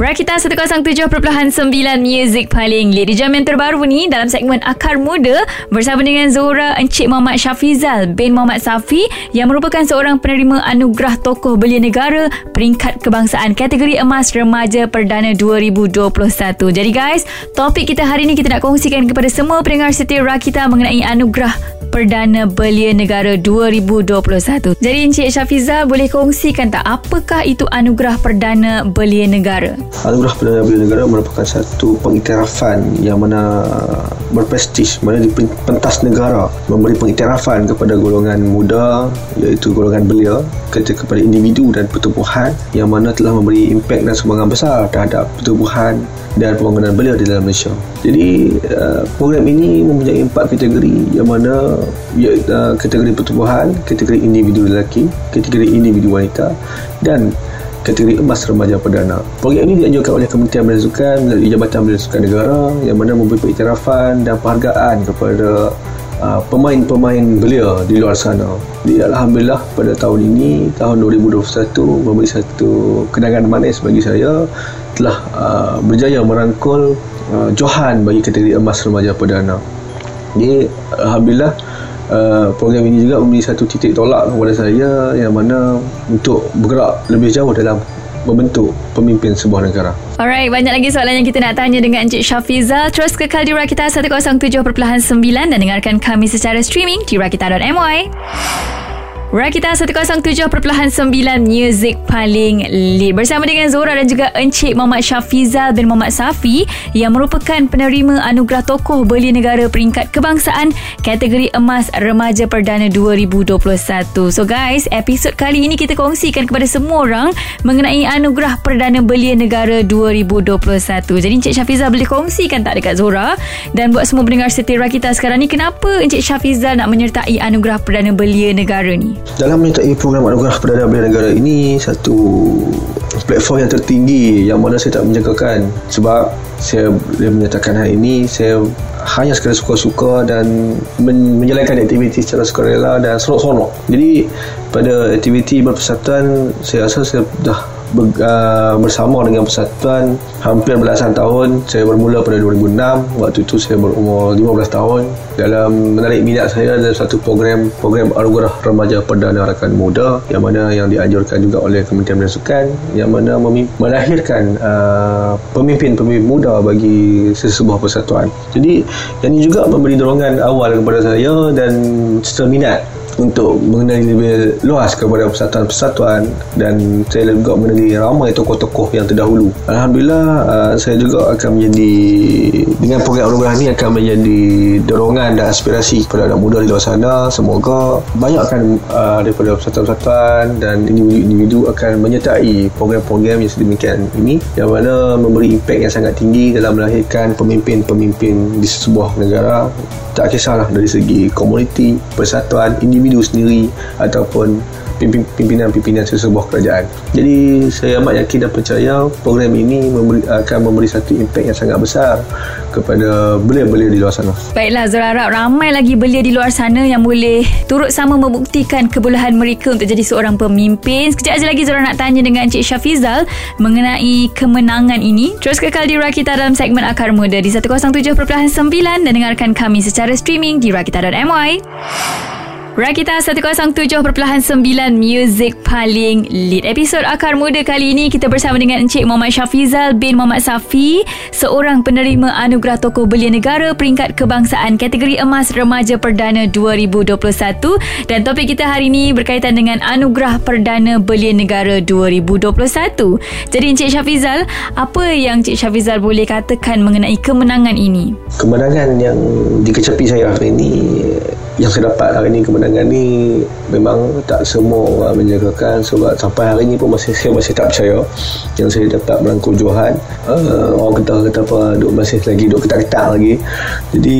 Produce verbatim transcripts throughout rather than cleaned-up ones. Rakita seratus tujuh perpuluhan sembilan Music Paling Lead. Di jam yang terbaru ni dalam segmen Akar Muda bersama dengan Zora Encik Muhammad Syafizal bin Muhammad Safi yang merupakan seorang penerima anugerah tokoh belia negara peringkat kebangsaan kategori emas remaja perdana dua ribu dua puluh satu. Jadi guys, topik kita hari ni kita nak kongsikan kepada semua pendengar setia Rakita mengenai anugerah perdana belia negara dua ribu dua puluh satu. Jadi Encik Syafizal, boleh kongsikan tak apakah itu anugerah perdana belia negara? Anugerah Perdana Belia Negara merupakan satu pengiktirafan yang mana berprestij, mana di pentas negara memberi pengiktirafan kepada golongan muda, iaitu golongan belia, kepada individu dan pertubuhan yang mana telah memberi impak dan sumbangan besar terhadap pertubuhan dan pembangunan belia di dalam Malaysia. Jadi program ini mempunyai empat kategori yang mana kategori pertubuhan, kategori individu lelaki, kategori individu wanita dan kategori emas remaja perdana. Program ini dianjurkan oleh Kementerian Belia dan Sukan melalui Jabatan Belia dan Sukan Negara yang mana memberi pengiktirafan dan penghargaan kepada uh, pemain-pemain belia di luar sana. Jadi alhamdulillah pada tahun ini, tahun dua ribu dua puluh satu, memberi satu kenangan manis bagi saya telah uh, berjaya merangkul uh, Johan bagi kategori emas remaja perdana. Jadi alhamdulillah Uh, program ini juga memberi satu titik tolak kepada saya yang mana untuk bergerak lebih jauh dalam membentuk pemimpin sebuah negara. Alright, banyak lagi soalan yang kita nak tanya dengan Encik Syafizal. Terus kekal di Rakita seratus tujuh perpuluhan sembilan dan dengarkan kami secara streaming di rakita dot my. Rakita seratus tujuh perpuluhan sembilan Music Paling Lead bersama dengan Zora dan juga Encik Muhammad Syafizal bin Muhammad Safi yang merupakan penerima anugerah tokoh belia negara peringkat kebangsaan kategori emas remaja perdana dua ribu dua puluh satu. So guys, episod kali ini kita kongsikan kepada semua orang mengenai anugerah perdana belia negara dua ribu dua puluh satu. Jadi Encik Syafizal, boleh kongsikan tak dekat Zora dan buat semua pendengar setia Rakita sekarang ni, kenapa Encik Syafizal nak menyertai anugerah perdana belia negara ni? Dalam menyertai program anugerah perdana belia negara ini, satu platform yang tertinggi yang mana saya tak menjangkakan, sebab saya boleh menyatakan hari ini saya hanya sekadar suka-suka dan men- menjalankan aktiviti secara sukarela dan seronok. Jadi pada aktiviti berpersatuan, saya rasa saya dah Ber, uh, bersama dengan persatuan hampir belasan tahun. Saya bermula pada dua ribu enam, waktu itu saya berumur lima belas tahun, dalam menarik minat saya dalam satu program program anugerah remaja perdana rakan muda yang mana yang dianjurkan juga oleh Kementerian Belia dan Sukan yang mana mem- melahirkan uh, pemimpin-pemimpin muda bagi sesebuah persatuan. Jadi yang ini juga memberi dorongan awal kepada saya dan serta minat untuk mengenali lebih luas kepada persatuan-persatuan, dan saya juga mengenali ramai tokoh-tokoh yang terdahulu. Alhamdulillah, uh, saya juga akan menjadi, dengan program anugerah ini akan menjadi dorongan dan aspirasi kepada anak muda di luar sana. Semoga banyakkan uh, daripada persatuan-persatuan dan individu-individu akan menyertai program-program yang sedemikian ini yang mana memberi impak yang sangat tinggi dalam melahirkan pemimpin-pemimpin di sebuah negara. Tak kisahlah dari segi komuniti, persatuan, individu sendiri ataupun pimpinan-pimpinan sesebuah kerajaan. Jadi saya amat yakin dan percaya program ini memberi, akan memberi satu impak yang sangat besar kepada belia-belia di luar sana. Baiklah Zora, harap ramai lagi belia di luar sana yang boleh turut sama membuktikan kebolehan mereka untuk jadi seorang pemimpin. Sekejap saja lagi Zora nak tanya dengan Encik Syafizal mengenai kemenangan ini. Terus kekal di Rakita dalam segmen Akar Muda di seratus tujuh perpuluhan sembilan dan dengarkan kami secara streaming di rakita dot my. Rakita seratus tujuh perpuluhan sembilan Music Paling Lead. Episod Akar Muda kali ini kita bersama dengan Encik Muhammad Syafizal bin Muhammad Safi, seorang penerima anugerah tokoh belia negara peringkat kebangsaan kategori emas remaja perdana dua ribu dua puluh satu, dan topik kita hari ini berkaitan dengan anugerah perdana belia negara dua ribu dua puluh satu. Jadi Encik Syafizal, apa yang Encik Syafizal boleh katakan mengenai kemenangan ini? Kemenangan yang dikecapi saya hari ini, yang saya dapat hari ini, kemenangan ni memang tak semua orang menjangkakan, sebab sampai hari ini pun masih saya masih tak percaya yang saya dapat merangkul Johan. Uh, orang kata-kata apa, duk masih lagi duk ketak-ketak lagi. Jadi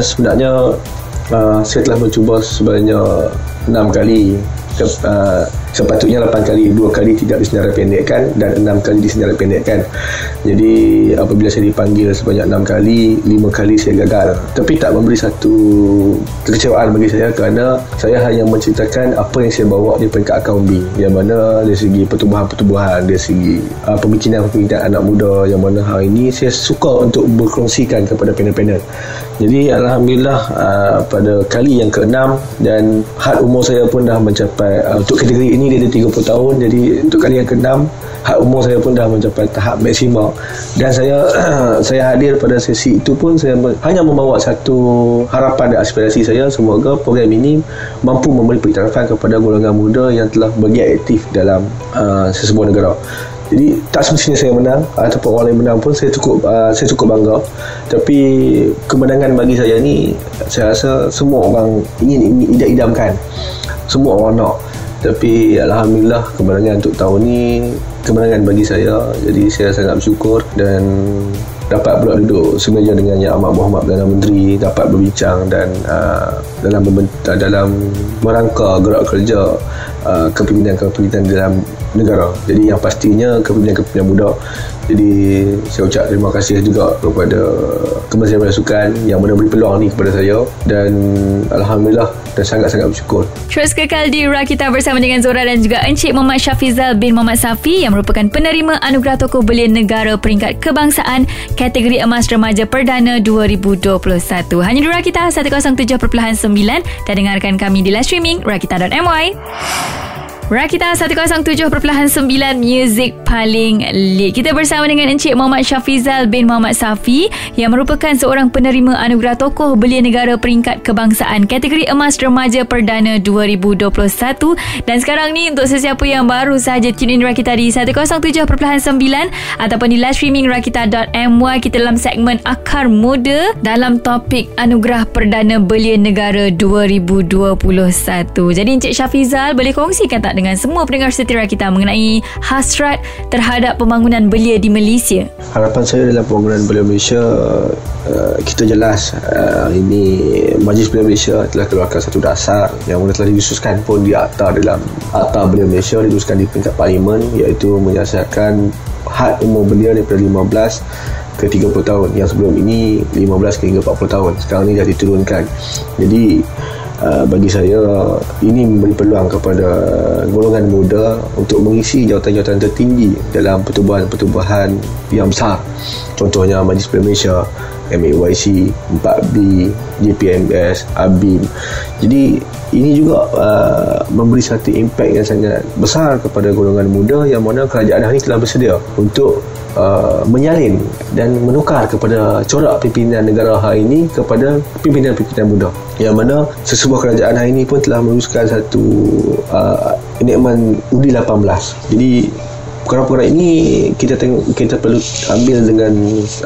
sebenarnya uh, saya telah mencuba sebanyak enam kali. Uh, Sepatutnya lapan kali, dua kali tidak disenara pendekkan dan enam kali disenara pendekkan. Jadi apabila saya dipanggil sebanyak enam kali, lima kali saya gagal. Tapi tak memberi satu kekecewaan bagi saya, kerana saya hanya menceritakan apa yang saya bawa di peringkat akaun B, yang mana dari segi pertubuhan-pertubuhan, dari segi uh, pemikiran-pemikiran anak muda, yang mana hari ini saya suka untuk berkongsikan kepada panel-panel. Jadi alhamdulillah uh, pada kali yang keenam, dan had umur saya pun dah mencapai uh, untuk kategori ini dia ada tiga puluh tahun. Jadi untuk kali yang keenam, had umur saya pun dah mencapai tahap maksimal, dan saya saya hadir pada sesi itu pun saya hanya membawa satu harapan dan aspirasi saya, semoga program ini mampu memberi pengiktirafan kepada golongan muda yang telah bergiat aktif dalam uh, sesebuah negara. Jadi tak semestinya saya menang ataupun orang lain menang pun saya cukup uh, saya cukup bangga. Tapi kemenangan bagi saya ni, saya rasa semua orang ingin, ingin idam-idamkan, semua orang nak. Tapi alhamdulillah kemenangan untuk tahun ni kemenangan bagi saya. Jadi saya sangat bersyukur dan dapat pula duduk sebenarnya dengan Yang Amat Berhormat Perdana Menteri, dapat berbincang dan uh, dalam membenta, dalam merangka gerak kerja uh, kepimpinan-kepimpinan dalam negara. Jadi yang pastinya kepimpinan-kepimpinan muda. Jadi saya ucap terima kasih juga kepada Kementerian Belia dan Sukan yang memberi peluang ni kepada saya, dan alhamdulillah dan sangat-sangat bersyukur. Terus kekal di Rakita bersama dengan Zora dan juga Encik Muhammad Syafizal bin Muhammad Safi yang merupakan penerima Anugerah Tokoh Belia Negara peringkat kebangsaan kategori emas remaja perdana dua ribu dua puluh satu. Hanya di Rakita seratus tujuh perpuluhan sembilan dan dengarkan kami di live streaming rakita dot my. Rakita seratus tujuh perpuluhan sembilan Music paling lit. Kita bersama dengan Encik Muhammad Syafizal bin Muhammad Safi yang merupakan seorang penerima Anugerah Tokoh Belia Negara peringkat kebangsaan kategori emas remaja perdana dua ribu dua puluh satu. Dan sekarang ni untuk sesiapa yang baru sahaja tune in Rakita di seratus tujuh perpuluhan sembilan ataupun di live streaming rakita dot my, kita dalam segmen Akar Muda dalam topik Anugerah Perdana Belia Negara dua ribu dua puluh satu. Jadi Encik Syafizal, boleh kongsikan tak dengan semua pendengar setia kita mengenai hasrat terhadap pembangunan belia di Malaysia? Harapan saya dalam pembangunan belia Malaysia, uh, kita jelas uh, ini Majlis Belia Malaysia telah keluarkan satu dasar yang mana telah disususkan pun di akta, dalam akta belia Malaysia dituliskan di peringkat parlimen, iaitu menyelesaikan had umur belia daripada lima belas ke tiga puluh tahun. Yang sebelum ini lima belas ke hingga empat puluh tahun, sekarang ini dah diturunkan. Jadi Uh, bagi saya ini memberi peluang kepada golongan muda untuk mengisi jawatan-jawatan tertinggi dalam pertubuhan-pertubuhan yang besar, contohnya Majlis Belia Malaysia, M Y C, empat B, J P M S, A B I M. Jadi ini juga uh, memberi satu impak yang sangat besar kepada golongan muda, yang mana kerajaan hari ini telah bersedia untuk Uh, menyalin dan menukar kepada corak pimpinan negara hari ini kepada pimpinan-pimpinan muda, yang mana sesebuah kerajaan hari ini pun telah meneruskan satu uh, enakmen U D lapan belas. Jadi perkara-perkara ini kita tengok, kita perlu ambil dengan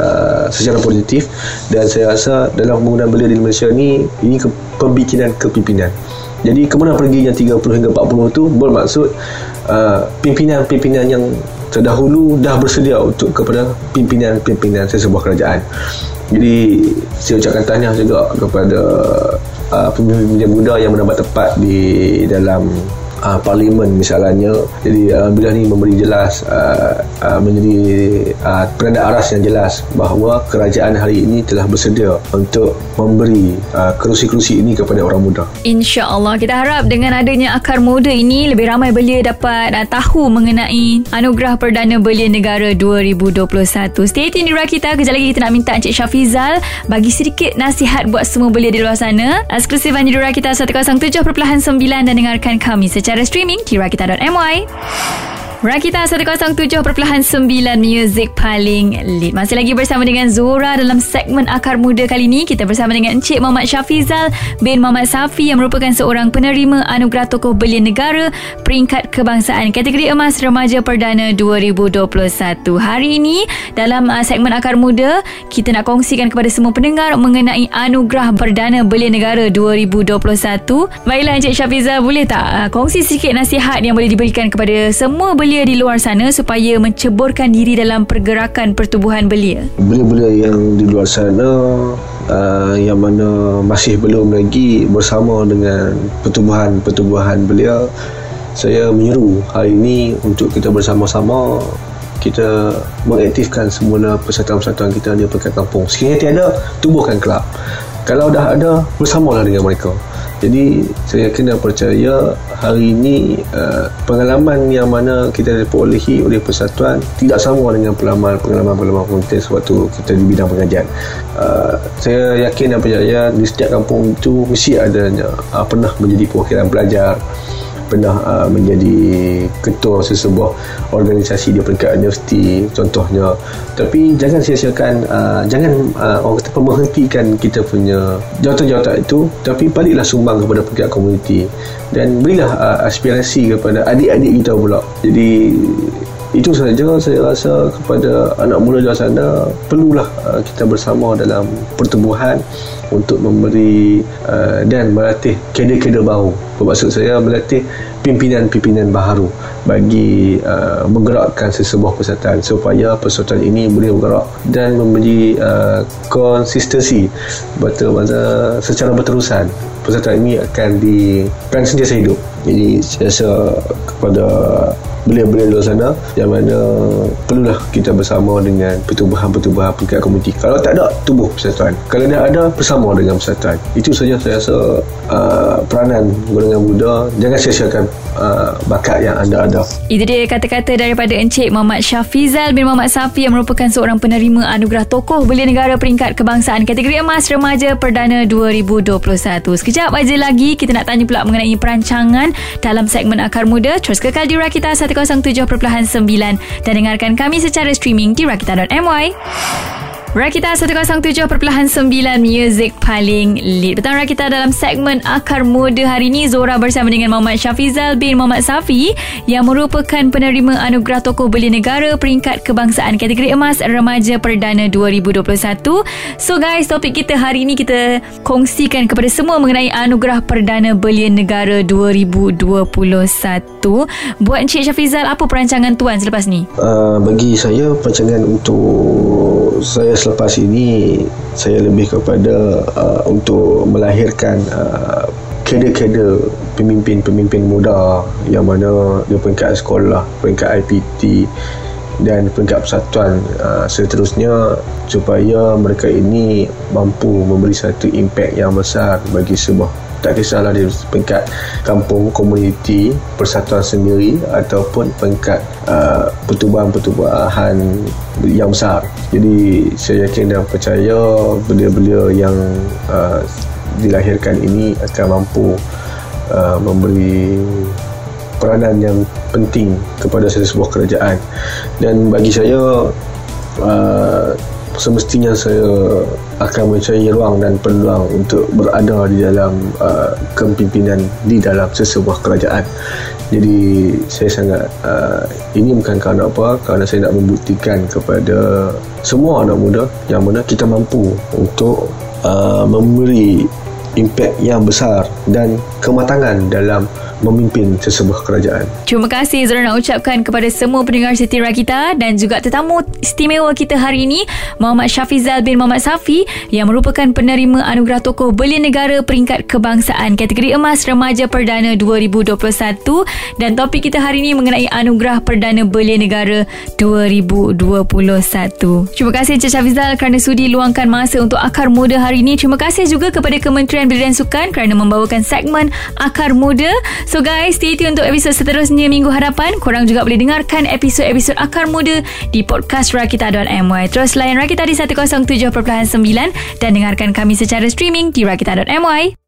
uh, secara positif, dan saya rasa dalam pembangunan belia di Malaysia ni, ini ke, pembikinan kepimpinan. Jadi kemana pergi yang tiga puluh hingga empat puluh tu bermaksud uh, pimpinan-pimpinan yang terdahulu dah bersedia untuk kepada pimpinan-pimpinan sesebuah kerajaan. Jadi saya ucapkan tahniah juga kepada uh, pemimpin-pemimpin muda yang mendapat tempat di dalam uh, parlimen misalnya. Jadi alhamdulillah uh, ni memberi jelas uh, uh, menjadi uh, peranda aras yang jelas bahawa kerajaan hari ini telah bersedia untuk memberi uh, kerusi-kerusi ini kepada orang muda. InsyaAllah kita harap dengan adanya Akar Muda ini lebih ramai belia dapat uh, tahu mengenai Anugerah Perdana Belia Negara dua ribu dua puluh satu. Stay tune di Rakita. Kejap lagi kita nak minta Encik Syafizal bagi sedikit nasihat buat semua belia di luar sana. Eksklusif hanya di Rakita seratus tujuh perpuluhan sembilan dan dengarkan kami secara streaming di rakita dot my. Rakita seratus tujuh perpuluhan sembilan Music paling lit. Masih lagi bersama dengan Zora dalam segmen Akar Muda. Kali ini kita bersama dengan Encik Muhammad Syafizal bin Muhammad Safi yang merupakan seorang penerima Anugerah Tokoh Belia Negara peringkat kebangsaan kategori emas remaja perdana dua ribu dua puluh satu. Hari ini dalam segmen Akar Muda, kita nak kongsikan kepada semua pendengar mengenai Anugerah Perdana Belia Negara dua ribu dua puluh satu. Baiklah Encik Syafizal, boleh tak kongsi sikit nasihat yang boleh diberikan kepada semua belia di luar sana supaya menceburkan diri dalam pergerakan pertubuhan belia? Belia-belia yang di luar sana uh, yang mana masih belum lagi bersama dengan pertubuhan-pertubuhan belia, saya menyeru hari ini untuk kita bersama-sama kita mengaktifkan semula persatuan-persatuan kita di pekat kampung. Sekiranya tiada, tubuhkan kelab. Kalau dah ada, bersamalah dengan mereka. Jadi saya kena percaya hari ini uh, pengalaman yang mana kita diperolehi oleh persatuan tidak sama dengan pengalaman-pengalaman kita sewaktu kita di bidang pengajian. Uh, saya yakin dan percaya di setiap kampung itu mesti adanya uh, pernah menjadi perwakilan pelajar, pernah uh, menjadi ketua sesebuah organisasi di peringkat universiti contohnya. Tapi jangan sia-siakan, uh, jangan uh, orang kata menghentikan kita punya jawatan-jawatan itu, tapi baliklah sumbang kepada peringkat komuniti dan berilah uh, aspirasi kepada adik-adik kita pula. Jadi itu sahaja saya rasa kepada anak muda di luar sana, perlulah uh, kita bersama dalam pertubuhan untuk memberi uh, dan melatih kader-kader baru. Bermaksud saya melatih pimpinan-pimpinan baru bagi uh, menggerakkan sesebuah persatuan supaya persatuan ini boleh bergerak dan memberi uh, konsistensi bermakna secara berterusan. Persatuan ini akan di akan sentiasa hidup. Jadi saya rasa kepada belia-belia luar sana yang mana perlulah kita bersama dengan pertubuhan-pertubuhan peringkat komuniti. Kalau tak ada, tubuh persatuan. Kalau dah ada, bersama dengan persatuan. Itu saja saya rasa uh, peranan golongan muda. Jangan sia-siakan uh, bakat yang anda ada. Itu dia kata-kata daripada Encik Muhammad Syafizal bin Muhammad Safi yang merupakan seorang penerima anugerah tokoh belia negara peringkat kebangsaan kategori emas remaja perdana dua ribu dua puluh satu. Sekejap aja lagi kita nak tanya pula mengenai perancangan dalam segmen Akar Muda. Terus kekal di Rakita seratus tujuh perpuluhan sembilan dan dengarkan kami secara streaming di rakita dot my. Rakita seratus tujuh perpuluhan sembilan, music paling lit. Petang Rakita dalam segmen Akar Muda hari ini, Zora bersama dengan Muhammad Syafizal bin Muhammad Safi yang merupakan penerima anugerah tokoh belia negara peringkat kebangsaan kategori emas remaja perdana dua ribu dua puluh satu. So guys, topik kita hari ini kita kongsikan kepada semua mengenai anugerah perdana belia negara dua ribu dua puluh satu. Buat Encik Syafizal, apa perancangan tuan selepas ni? Uh, bagi saya, perancangan untuk saya selepas ini, saya lebih kepada uh, untuk melahirkan uh, kader-kader pemimpin-pemimpin muda yang mana di peringkat sekolah, peringkat I P T dan peringkat persatuan uh, seterusnya, supaya mereka ini mampu memberi satu impak yang besar bagi sebuah, tak kisahlah di peringkat kampung, komuniti, persatuan sendiri ataupun peringkat uh, pertubuhan-pertubuhan yang besar. Jadi saya yakin dan percaya belia-belia yang uh, dilahirkan ini akan mampu uh, memberi peranan yang penting kepada sebuah kerajaan. Dan bagi saya uh, semestinya saya akan mencari ruang dan peluang untuk berada di dalam uh, kepimpinan di dalam sesebuah kerajaan. Jadi saya sangat uh, ini bukan kerana apa, kerana saya nak membuktikan kepada semua anak muda yang mana kita mampu untuk uh, memberi impak yang besar dan kematangan dalam memimpin sesebuah kerajaan. Terima kasih Zora nak ucapkan kepada semua pendengar setia Rakita dan juga tetamu istimewa kita hari ini, Muhammad Syafizal bin Muhammad Safi yang merupakan penerima anugerah tokoh belia negara peringkat kebangsaan kategori emas remaja perdana dua ribu dua puluh satu, dan topik kita hari ini mengenai anugerah perdana belia negara dua ribu dua puluh satu. Terima kasih Encik Syafizal kerana sudi luangkan masa untuk Akar Muda hari ini. Terima kasih juga kepada Kementerian Belia dan Sukan kerana membawakan segmen Akar Muda. So guys, stay tune untuk episod seterusnya minggu hadapan. Korang juga boleh dengarkan episod-episod Akar Muda di podcast rakita dot my. Terus layan Rakita di seratus tujuh perpuluhan sembilan dan dengarkan kami secara streaming di rakita dot my.